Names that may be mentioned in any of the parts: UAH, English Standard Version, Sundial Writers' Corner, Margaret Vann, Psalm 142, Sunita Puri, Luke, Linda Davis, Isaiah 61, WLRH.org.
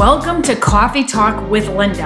Welcome to Coffee Talk with Linda.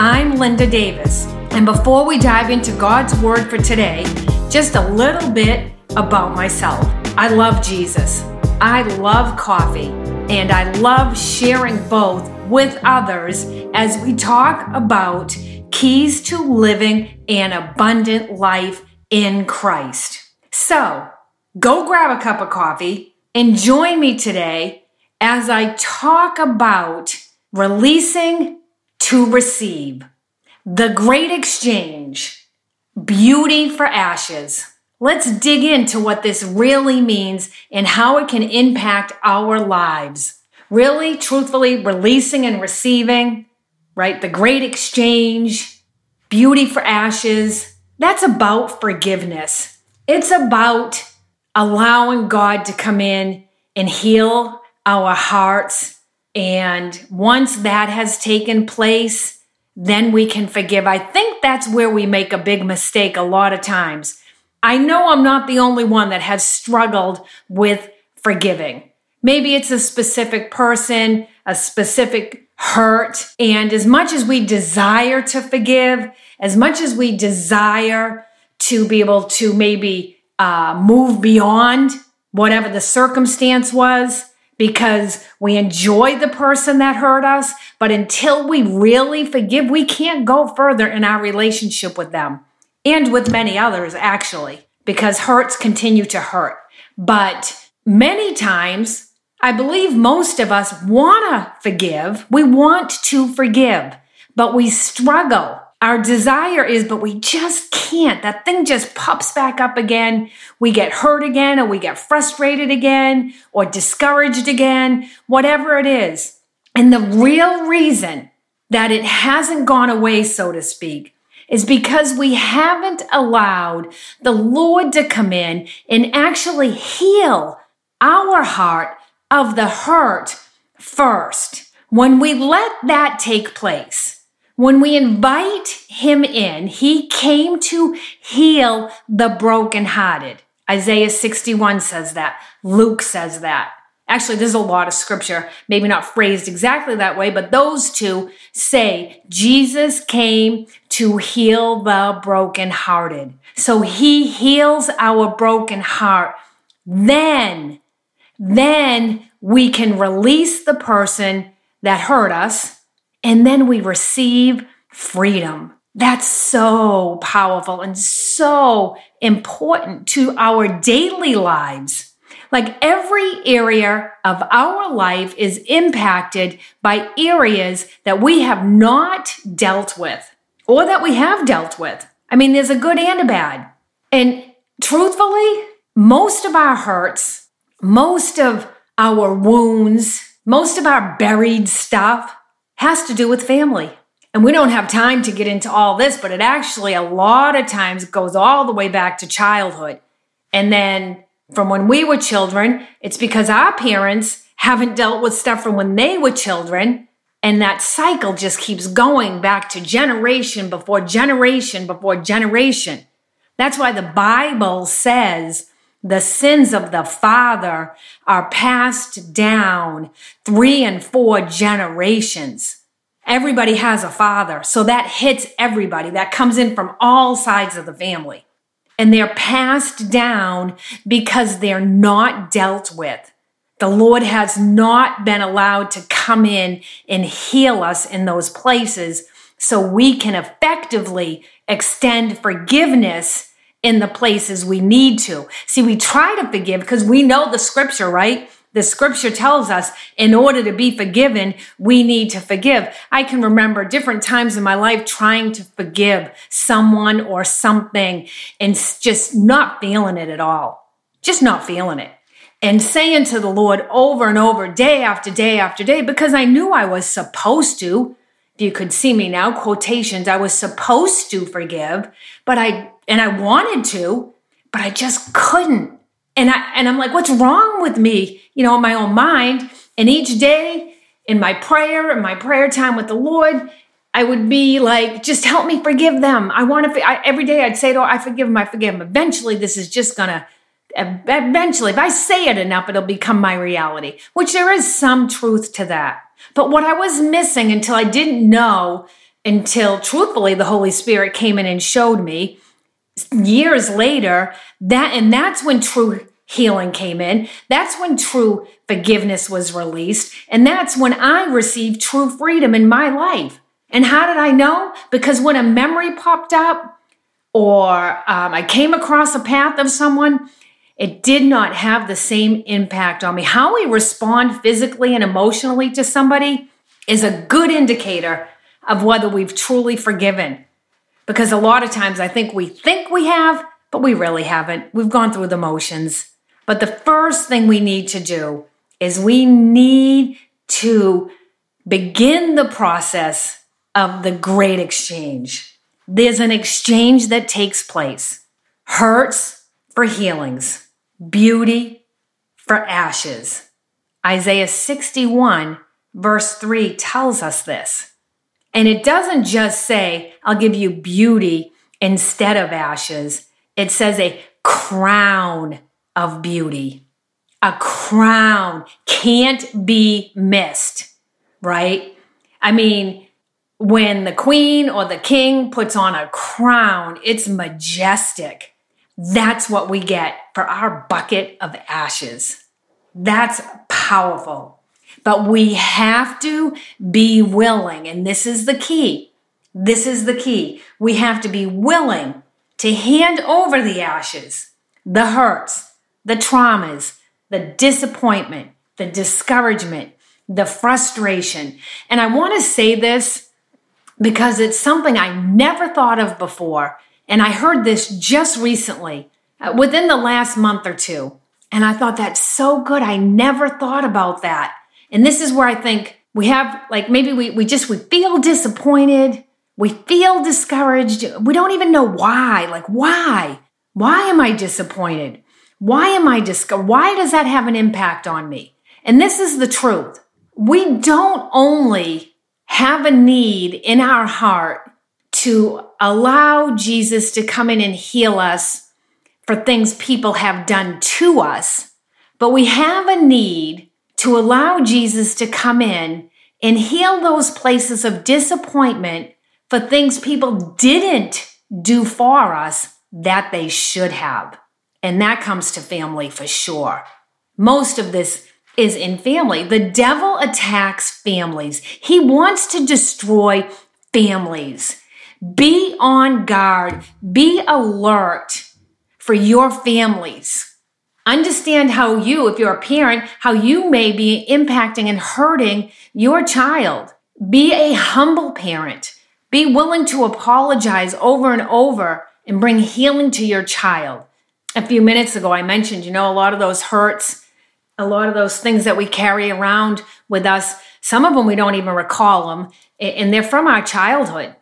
I'm Linda Davis, and before we dive into God's Word for today, just a little bit about myself. I love Jesus, I love coffee, and I love sharing both with others as we talk about keys to living an abundant life in Christ. So, go grab a cup of coffee and join me today as I talk about releasing to receive, the great exchange, beauty for ashes. Let's dig into what this really means and how it can impact our lives. Really, truthfully, releasing and receiving, right? The great exchange, beauty for ashes. That's about forgiveness. It's about allowing God to come in and heal our hearts. And once that has taken place, then we can forgive. I think that's where we make a big mistake a lot of times. I know I'm not the only one that has struggled with forgiving. Maybe it's a specific person, a specific hurt. And as much as we desire to forgive, as much as we desire to be able to maybe move beyond whatever the circumstance was, because we enjoy the person that hurt us, but until we really forgive, we can't go further in our relationship with them and with many others, actually, because hurts continue to hurt. But many times, I believe most of us want to forgive. We want to forgive, but we struggle. Our desire is, but we just can't. That thing just pops back up again. We get hurt again, or we get frustrated again, or discouraged again, whatever it is. And the real reason that it hasn't gone away, so to speak, is because we haven't allowed the Lord to come in and actually heal our heart of the hurt first. When we let that take place, when we invite him in, he came to heal the brokenhearted. Isaiah 61 says that. Luke says that. Actually, there's a lot of scripture, maybe not phrased exactly that way, but those two say Jesus came to heal the brokenhearted. So he heals our broken heart. Then we can release the person that hurt us, and then we receive freedom. That's so powerful and so important to our daily lives. Like every area of our life is impacted by areas that we have not dealt with or that we have dealt with. I mean, there's a good and a bad. And truthfully, most of our hurts, most of our wounds, most of our buried stuff has to do with family. And we don't have time to get into all this, but it actually a lot of times goes all the way back to childhood. And then from when we were children, it's because our parents haven't dealt with stuff from when they were children. And that cycle just keeps going back to generation before generation before generation. That's why the Bible says the sins of the father are passed down 3 and 4 generations. Everybody has a father, so that hits everybody. That comes in from all sides of the family. And they're passed down because they're not dealt with. The Lord has not been allowed to come in and heal us in those places so we can effectively extend forgiveness in the places we need to. See, we try to forgive because we know the scripture, right? The scripture tells us in order to be forgiven, we need to forgive. I can remember different times in my life trying to forgive someone or something and just not feeling it at all. Just not feeling it. And saying to the Lord over and over, day after day after day, because I knew I was supposed to. If you could see me now, quotations, I was supposed to forgive, but I wanted to, but I just couldn't. And I'm like, what's wrong with me? You know, in my own mind. And each day in my prayer, time with the Lord, I would be like, just help me forgive them. Every day I'd say, I forgive them, I forgive them. Eventually, if I say it enough, it'll become my reality, which there is some truth to that. But what I was missing until I didn't know, until truthfully the Holy Spirit came in and showed me years later, that's when true healing came in. That's when true forgiveness was released. And that's when I received true freedom in my life. And how did I know? Because when a memory popped up or I came across a path of someone, it did not have the same impact on me. How we respond physically and emotionally to somebody is a good indicator of whether we've truly forgiven. Because a lot of times I think we have, but we really haven't. We've gone through the motions. But the first thing we need to do is we need to begin the process of the great exchange. There's an exchange that takes place. Hurts for healings. Beauty for ashes. Isaiah 61 verse 3 tells us this. And it doesn't just say, I'll give you beauty instead of ashes. It says a crown of beauty. A crown can't be missed, right? I mean, when the queen or the king puts on a crown, it's majestic. That's what we get for our bucket of ashes. That's powerful. But we have to be willing, and this is the key. This is the key. We have to be willing to hand over the ashes, the hurts, the traumas, the disappointment, the discouragement, the frustration. And I want to say this because it's something I never thought of before. And I heard this just recently, within the last month or two. And I thought, that's so good. I never thought about that. And this is where I think we have, like, maybe we feel disappointed. We feel discouraged. We don't even know why. Like, why? Why am I disappointed? Why am I why does that have an impact on me? And this is the truth. We don't only have a need in our heart to allow Jesus to come in and heal us for things people have done to us, but we have a need to allow Jesus to come in and heal those places of disappointment for things people didn't do for us that they should have. And that comes to family for sure. Most of this is in family. The devil attacks families. He wants to destroy families. Be on guard. Be alert for your families. Understand how you, if you're a parent, how you may be impacting and hurting your child. Be a humble parent. Be willing to apologize over and over and bring healing to your child. A few minutes ago, I mentioned, a lot of those hurts, a lot of those things that we carry around with us, some of them we don't even recall them, and they're from our childhood.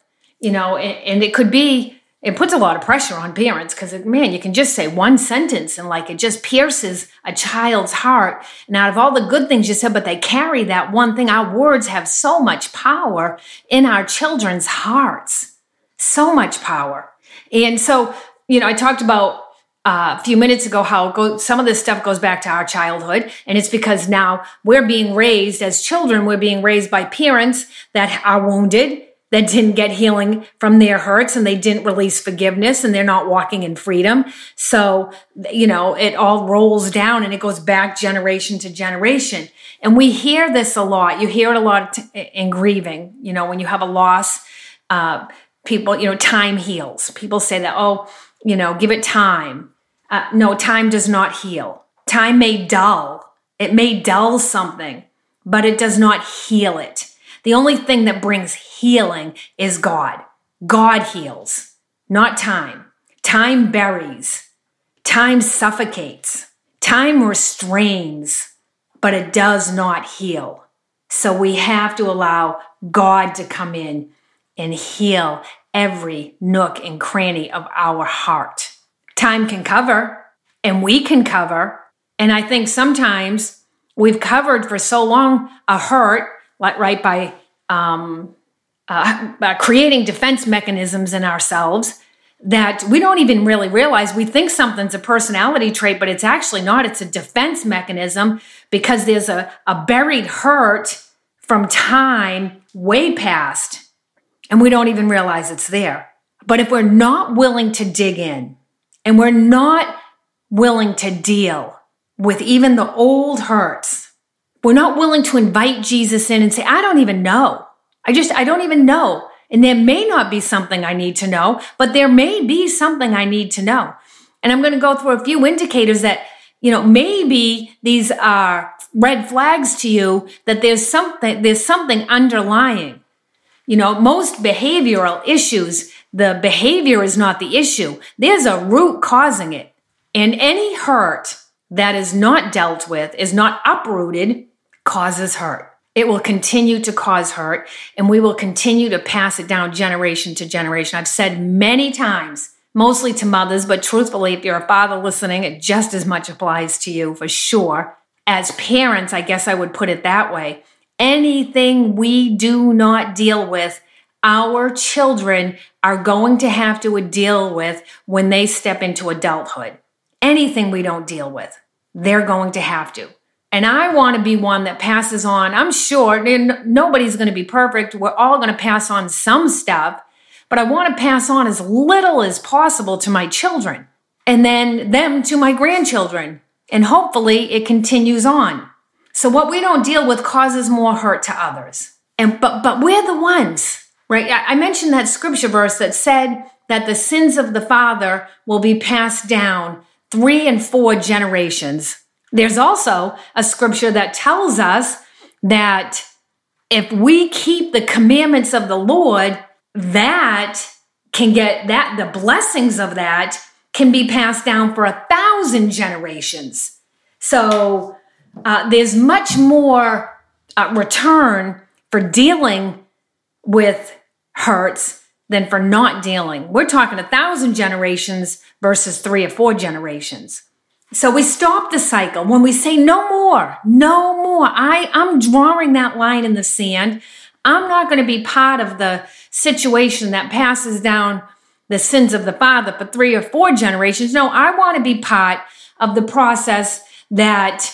And it puts a lot of pressure on parents because, man, you can just say one sentence and it just pierces a child's heart. And out of all the good things you said, but they carry that one thing. Our words have so much power in our children's hearts, so much power. And so, I talked about a few minutes ago how some of this stuff goes back to our childhood. And it's because now we're being raised as children. We're being raised by parents that are wounded, that didn't get healing from their hurts, and they didn't release forgiveness, and they're not walking in freedom. So, it all rolls down and it goes back generation to generation. And we hear this a lot. You hear it a lot in grieving, when you have a loss, people, time heals. People say that, give it time. No, time does not heal. Time may dull. It may dull something, but it does not heal it. The only thing that brings healing is God. God heals, not time. Time buries. Time suffocates. Time restrains, but it does not heal. So we have to allow God to come in and heal every nook and cranny of our heart. Time can cover, and we can cover. And I think sometimes we've covered for so long a hurt, by creating defense mechanisms in ourselves that we don't even really realize. We think something's a personality trait, but it's actually not. It's a defense mechanism because there's a buried hurt from time way past, and we don't even realize it's there. But if we're not willing to dig in and we're not willing to deal with even the old hurts, we're not willing to invite Jesus in and say, I don't even know. I don't even know. And there may not be something I need to know, but there may be something I need to know. And I'm going to go through a few indicators that, you know, maybe these are red flags to you that there's something underlying. You know, most behavioral issues, the behavior is not the issue. There's a root causing it. And any hurt that is not dealt with, is not uprooted, causes hurt. It will continue to cause hurt, and we will continue to pass it down generation to generation. I've said many times, mostly to mothers, but truthfully, if you're a father listening, it just as much applies to you for sure. As parents, I guess I would put it that way. Anything we do not deal with, our children are going to have to deal with when they step into adulthood. Anything we don't deal with, they're going to have to. And I want to be one that passes on. I'm sure nobody's going to be perfect. We're all going to pass on some stuff, but I want to pass on as little as possible to my children and then them to my grandchildren. And hopefully it continues on. So what we don't deal with causes more hurt to others. And but we're the ones, right? I mentioned that scripture verse that said that the sins of the father will be passed down 3 and 4 generations. There's also a scripture that tells us that if we keep the commandments of the Lord, the blessings of that can be passed down for 1,000 generations. So there's much more return for dealing with hurts than for not dealing. We're talking 1,000 generations versus 3 or 4 generations. So we stop the cycle when we say no more. I'm drawing that line in the sand. I'm not going to be part of the situation that passes down the sins of the father for 3 or 4 generations. No, I want to be part of the process that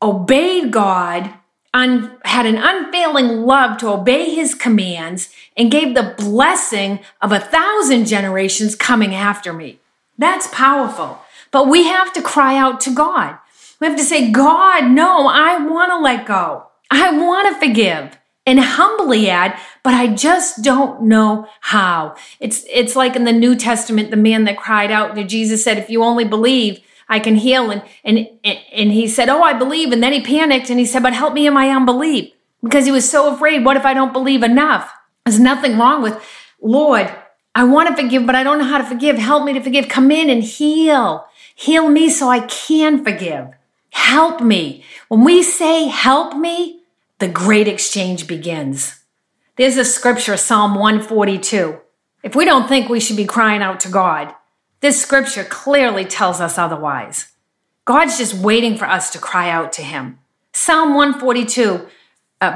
obeyed God, had an unfailing love to obey his commands, and gave the blessing of 1,000 generations coming after me. That's powerful. But we have to cry out to God. We have to say, God, no, I want to let go. I want to forgive. And humbly add, but I just don't know how. It's like in the New Testament, the man that cried out to Jesus said, if you only believe, I can heal. And he said, oh, I believe. And then he panicked and he said, but help me in my unbelief. Because he was so afraid, what if I don't believe enough? There's nothing wrong with, Lord, I want to forgive, but I don't know how to forgive. Help me to forgive. Come in and heal. Heal me so I can forgive. Help me. When we say help me, the great exchange begins. There's a scripture, Psalm 142. If we don't think we should be crying out to God, this scripture clearly tells us otherwise. God's just waiting for us to cry out to him. Psalm 142,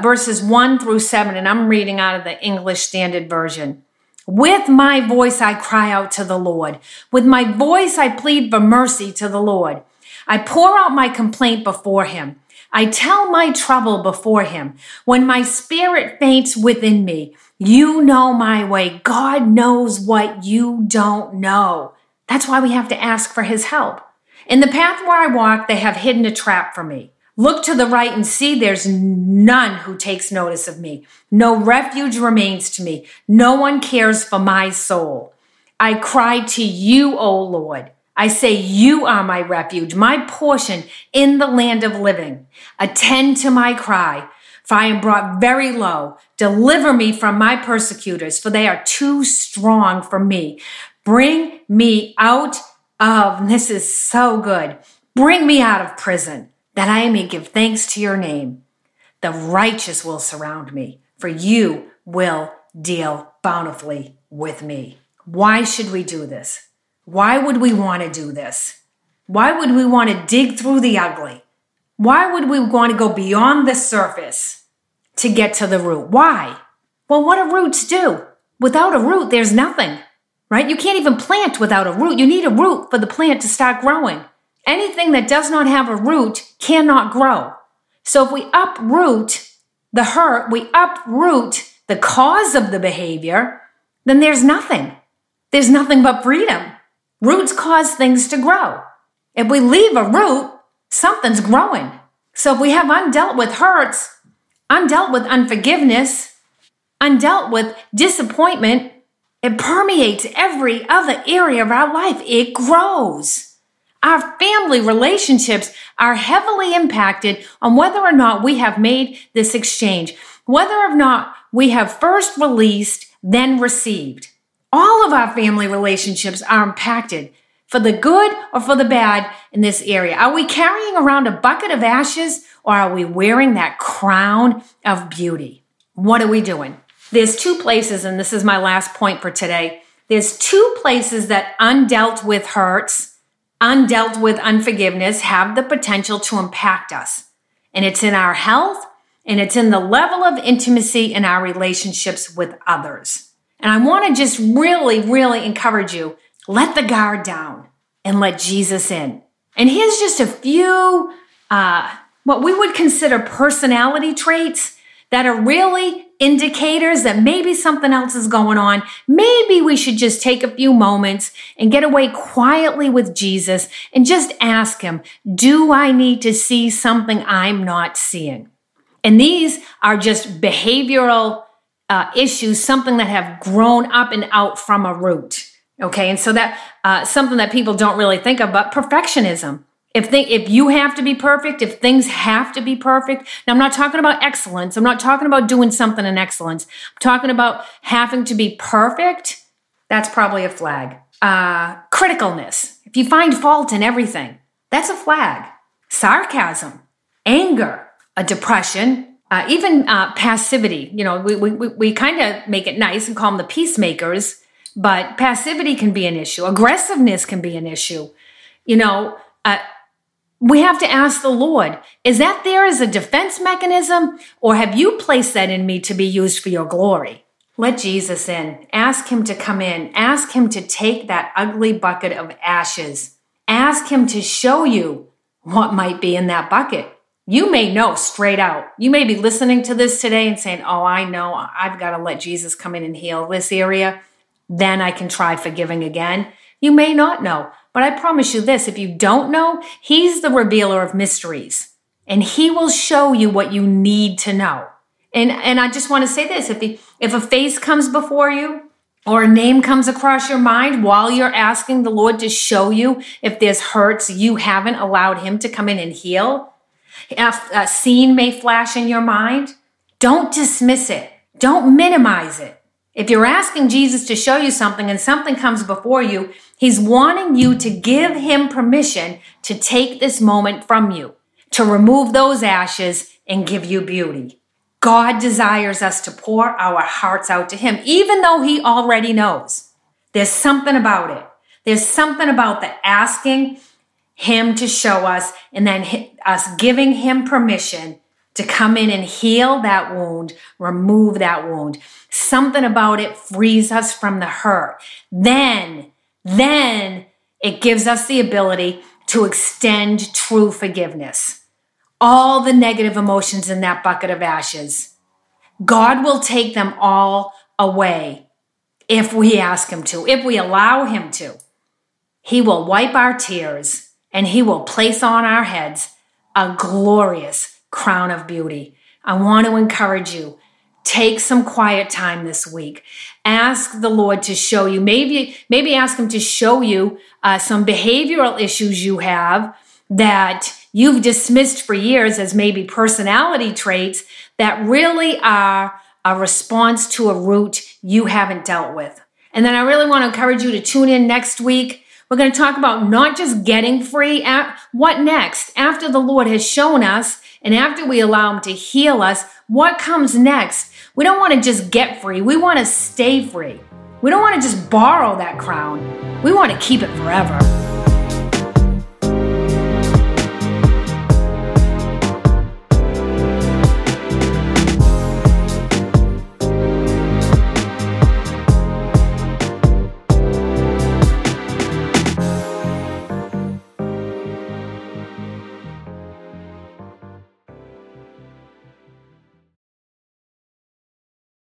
verses 1 through 7, and I'm reading out of the English Standard Version. With my voice I cry out to the Lord. With my voice I plead for mercy to the Lord. I pour out my complaint before him. I tell my trouble before him. When my spirit faints within me, you know my way. God knows what you don't know. That's why we have to ask for his help. In the path where I walk, they have hidden a trap for me. Look to the right and see there's none who takes notice of me. No refuge remains to me. No one cares for my soul. I cry to you, O Lord. I say, you are my refuge, my portion in the land of living. Attend to my cry, for I am brought very low. Deliver me from my persecutors, for they are too strong for me. Bring me out of, this is so good, bring me out of prison, that I may give thanks to your name. The righteous will surround me, for you will deal bountifully with me. Why should we do this? Why would we want to do this? Why would we want to dig through the ugly? Why would we want to go beyond the surface to get to the root? Why? Well, what do roots do? Without a root, there's nothing, right? You can't even plant without a root. You need a root for the plant to start growing. Anything that does not have a root cannot grow. So if we uproot the hurt, we uproot the cause of the behavior, then there's nothing. There's nothing but freedom. Roots cause things to grow. If we leave a root, something's growing. So if we have undealt with hurts, undealt with unforgiveness, undealt with disappointment, it permeates every other area of our life. It grows. Our family relationships are heavily impacted on whether or not we have made this exchange, whether or not we have first released, then received. All of our family relationships are impacted for the good or for the bad in this area. Are we carrying around a bucket of ashes, or are we wearing that crown of beauty? What are we doing? There's two places, and this is my last point for today. There's two places that undealt with hurts, undealt with unforgiveness have the potential to impact us. And it's in our health, and it's in the level of intimacy in our relationships with others. And I want to just really, really encourage you, let the guard down and let Jesus in. And here's just a few, what we would consider personality traits that are really indicators that maybe something else is going on. Maybe we should just take a few moments and get away quietly with Jesus and just ask him, do I need to see something I'm not seeing? And these are just behavioral issues, something that have grown up and out from a root. Okay, and so that something that people don't really think of, but perfectionism. If you have to be perfect, if things have to be perfect. Now, I'm not talking about excellence. I'm not talking about doing something in excellence. I'm talking about having to be perfect. That's probably a flag. Criticalness. If you find fault in everything, that's a flag. Sarcasm, anger, a depression, even passivity. You know, we kind of make it nice and call them the peacemakers, but passivity can be an issue. Aggressiveness can be an issue. You know, we have to ask the Lord, is that there as a defense mechanism, or have you placed that in me to be used for your glory? Let Jesus in. Ask him to come in. Ask him to take that ugly bucket of ashes. Ask him to show you what might be in that bucket. You may know straight out. You may be listening to this today and saying, oh, I know, I've got to let Jesus come in and heal this area. Then I can try forgiving again. You may not know. But I promise you this, if you don't know, he's the revealer of mysteries, and he will show you what you need to know. And I just want to say this, if a face comes before you or a name comes across your mind while you're asking the Lord to show you if there's hurts you haven't allowed him to come in and heal, if a scene may flash in your mind, don't dismiss it. Don't minimize it. If you're asking Jesus to show you something and something comes before you, he's wanting you to give him permission to take this moment from you, to remove those ashes and give you beauty. God desires us to pour our hearts out to him, even though he already knows. There's something about it. There's something about the asking him to show us and then us giving him permission to come in and heal that wound, remove that wound. Something about it frees us from the hurt. Then it gives us the ability to extend true forgiveness. All the negative emotions in that bucket of ashes, God will take them all away if we ask him to, if we allow him to. He will wipe our tears and he will place on our heads a glorious crown of beauty. I want to encourage you. Take some quiet time this week. Ask the Lord to show you. Maybe ask him to show you some behavioral issues you have that you've dismissed for years as maybe personality traits that really are a response to a root you haven't dealt with. And then I really want to encourage you to tune in next week. We're going to talk about not just getting free, what next? After the Lord has shown us and after we allow him to heal us, what comes next? We don't want to just get free. We want to stay free. We don't want to just borrow that crown. We want to keep it forever.